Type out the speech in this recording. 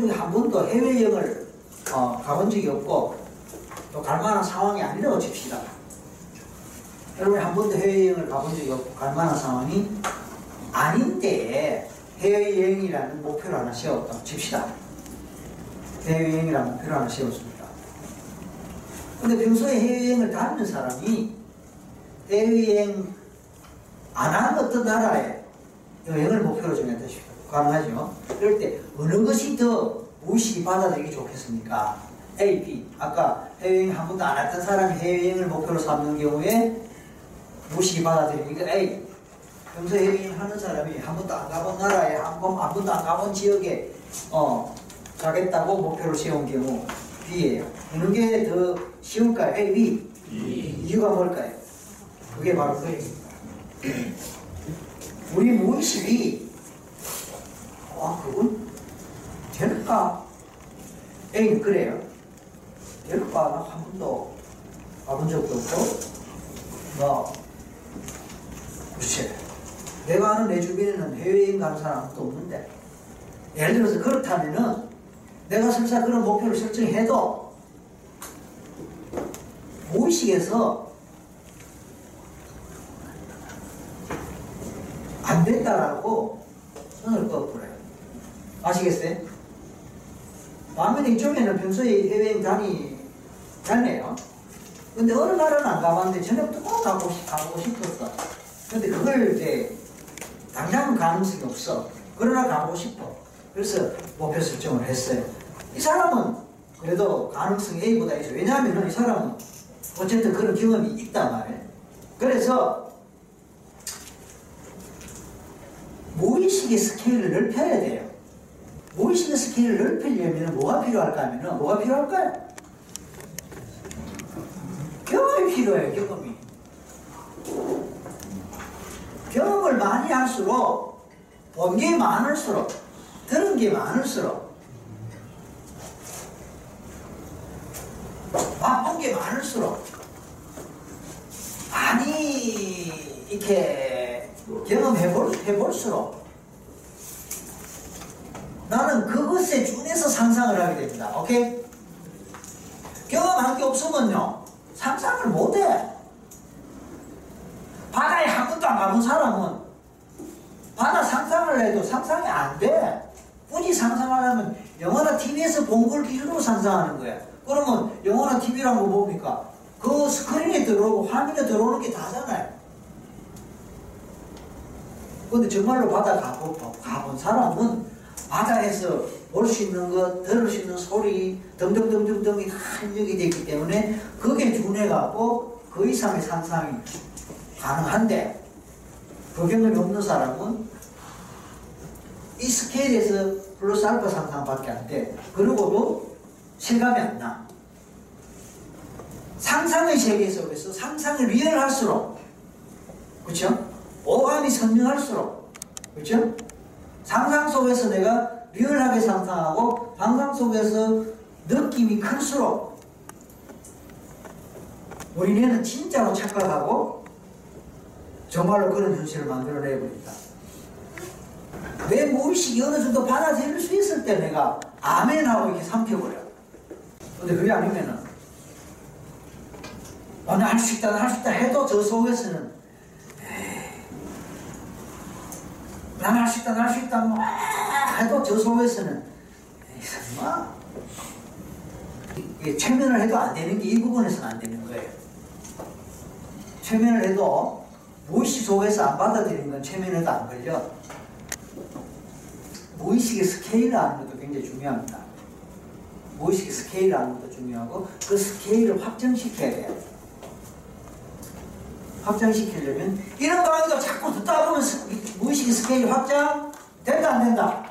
중에 한 번도 해외 여행을 가본 적이 없고 또 갈만한 상황이 아니라고 칩시다. 여러분이 한 번도 해외여행을 가본 적이 없고 갈만한 상황이 아닌 때에 해외여행이라는 목표를 하나 세웠다고 칩시다. 해외여행이라는 목표를 하나 세웠습니다. 근데 평소에 해외여행을 다니는 사람이 해외여행 안 한 어떤 나라에 여행을 목표로 정했다시피 가능하죠. 그럴 때 어느 것이 더 무의식이 받아들이기 좋겠습니까? A, B. 아까 해외여행 한 번도 안 했던 사람이 해외여행을 목표로 삼는 경우에 무의식이 받아들이니까 A. 평소에 해외여행 하는 사람이 한 번도 안 가본 나라에 한 번도 안 가본 지역에 가겠다고 목표를 세운 경우 B예요. 어느 게 더 쉬울까요? A, B. 이유가 뭘까요? 그게 바로 그입니다. 우리 무의식이 그건 될까? A는 그래요. 될까? 나 한 번도 가본 적도 없고 글쎄 내가 아는 내 주변에는 해외여행 가는 사람 아무도 없는데 예를 들어서 그렇다면은 내가 설사 그런 목표를 설정해도 무의식에서 안 된다라고 손을 꺾으래요. 아시겠어요? 반면에 이쪽에는 평소에 해외여행 다니네요. 근데 어느 날은 안 가봤는데 저녁부터 꼭 가고 싶었어. 근데 그걸 이제 당장은 가능성이 없어. 그러나 가고 싶어. 그래서 목표 설정을 했어요. 이 사람은 그래도 가능성이 A보다 있어. 왜냐하면 이 사람은 어쨌든 그런 경험이 있단 말이에요. 그래서 무의식의 스케일을 넓혀야 돼요. 무의식의 스케일을 넓히려면 뭐가 필요할까 하면 뭐가 필요할까요? 경험이 필요해요. 경험이. 경험을 많이 할수록 본 게 많을수록 들은 게 많을수록 맛본 게 많을수록 많이 이렇게 경험해볼수록 나는 그것에 준해서 상상을 하게 됩니다. 오케이? 경험한 게 없으면요 상상을 못해. 바다에 한 번도 안 가본 사람은 바다 상상을 해도 상상이 안 돼. 굳이 상상하려면 영화나 TV에서 본 걸 기준으로 상상하는 거야. 그러면 영화나 TV란 거 뭡니까? 그 스크린에 들어오고 화면에 들어오는 게 다잖아요. 근데 정말로 바다 가본 사람은 바다에서 볼 수 있는 것, 들을 수 있는 소리 등등등등등이 다 입력이 되기 때문에 그게 준해갖고 그 이상의 상상이 가능한데 그 경험이 없는 사람은 이 스케일에서 플러스 알파 상상밖에 안 돼. 그러고도 실감이 안 나. 상상의 세계 속에서 상상을 리얼할수록 그렇죠? 오감이 선명할수록 그렇죠? 상상 속에서 내가 리얼하게 상상하고 상상 속에서 느낌이 클수록 우리 뇌는 진짜로 착각하고 정말로 그런 현실을 만들어내버린다. 내 무의식이 어느 정도 받아들일 수 있을 때 내가 아멘하고 이렇게 삼켜버려. 근데 그게 아니면은 나는 할 수 있다, 할 수 있다 해도 저 속에서는 난 할 수 있다, 난 할 수 있다, 뭐, 해도 저 속에서는, 에이, 설마. 이게 최면을 해도 안 되는 게 이 부분에서는 안 되는 거예요. 최면을 해도, 무의식 속에서 안 받아들이는 건 최면에도 안 걸려. 무의식의 스케일을 아는 것도 굉장히 중요합니다. 무의식의 스케일을 아는 것도 중요하고, 그 스케일을 확정시켜야 돼요. 확장시키려면 이런 강의도 자꾸 듣다 보면 무의식의 스케일이 확장된다 안 된다?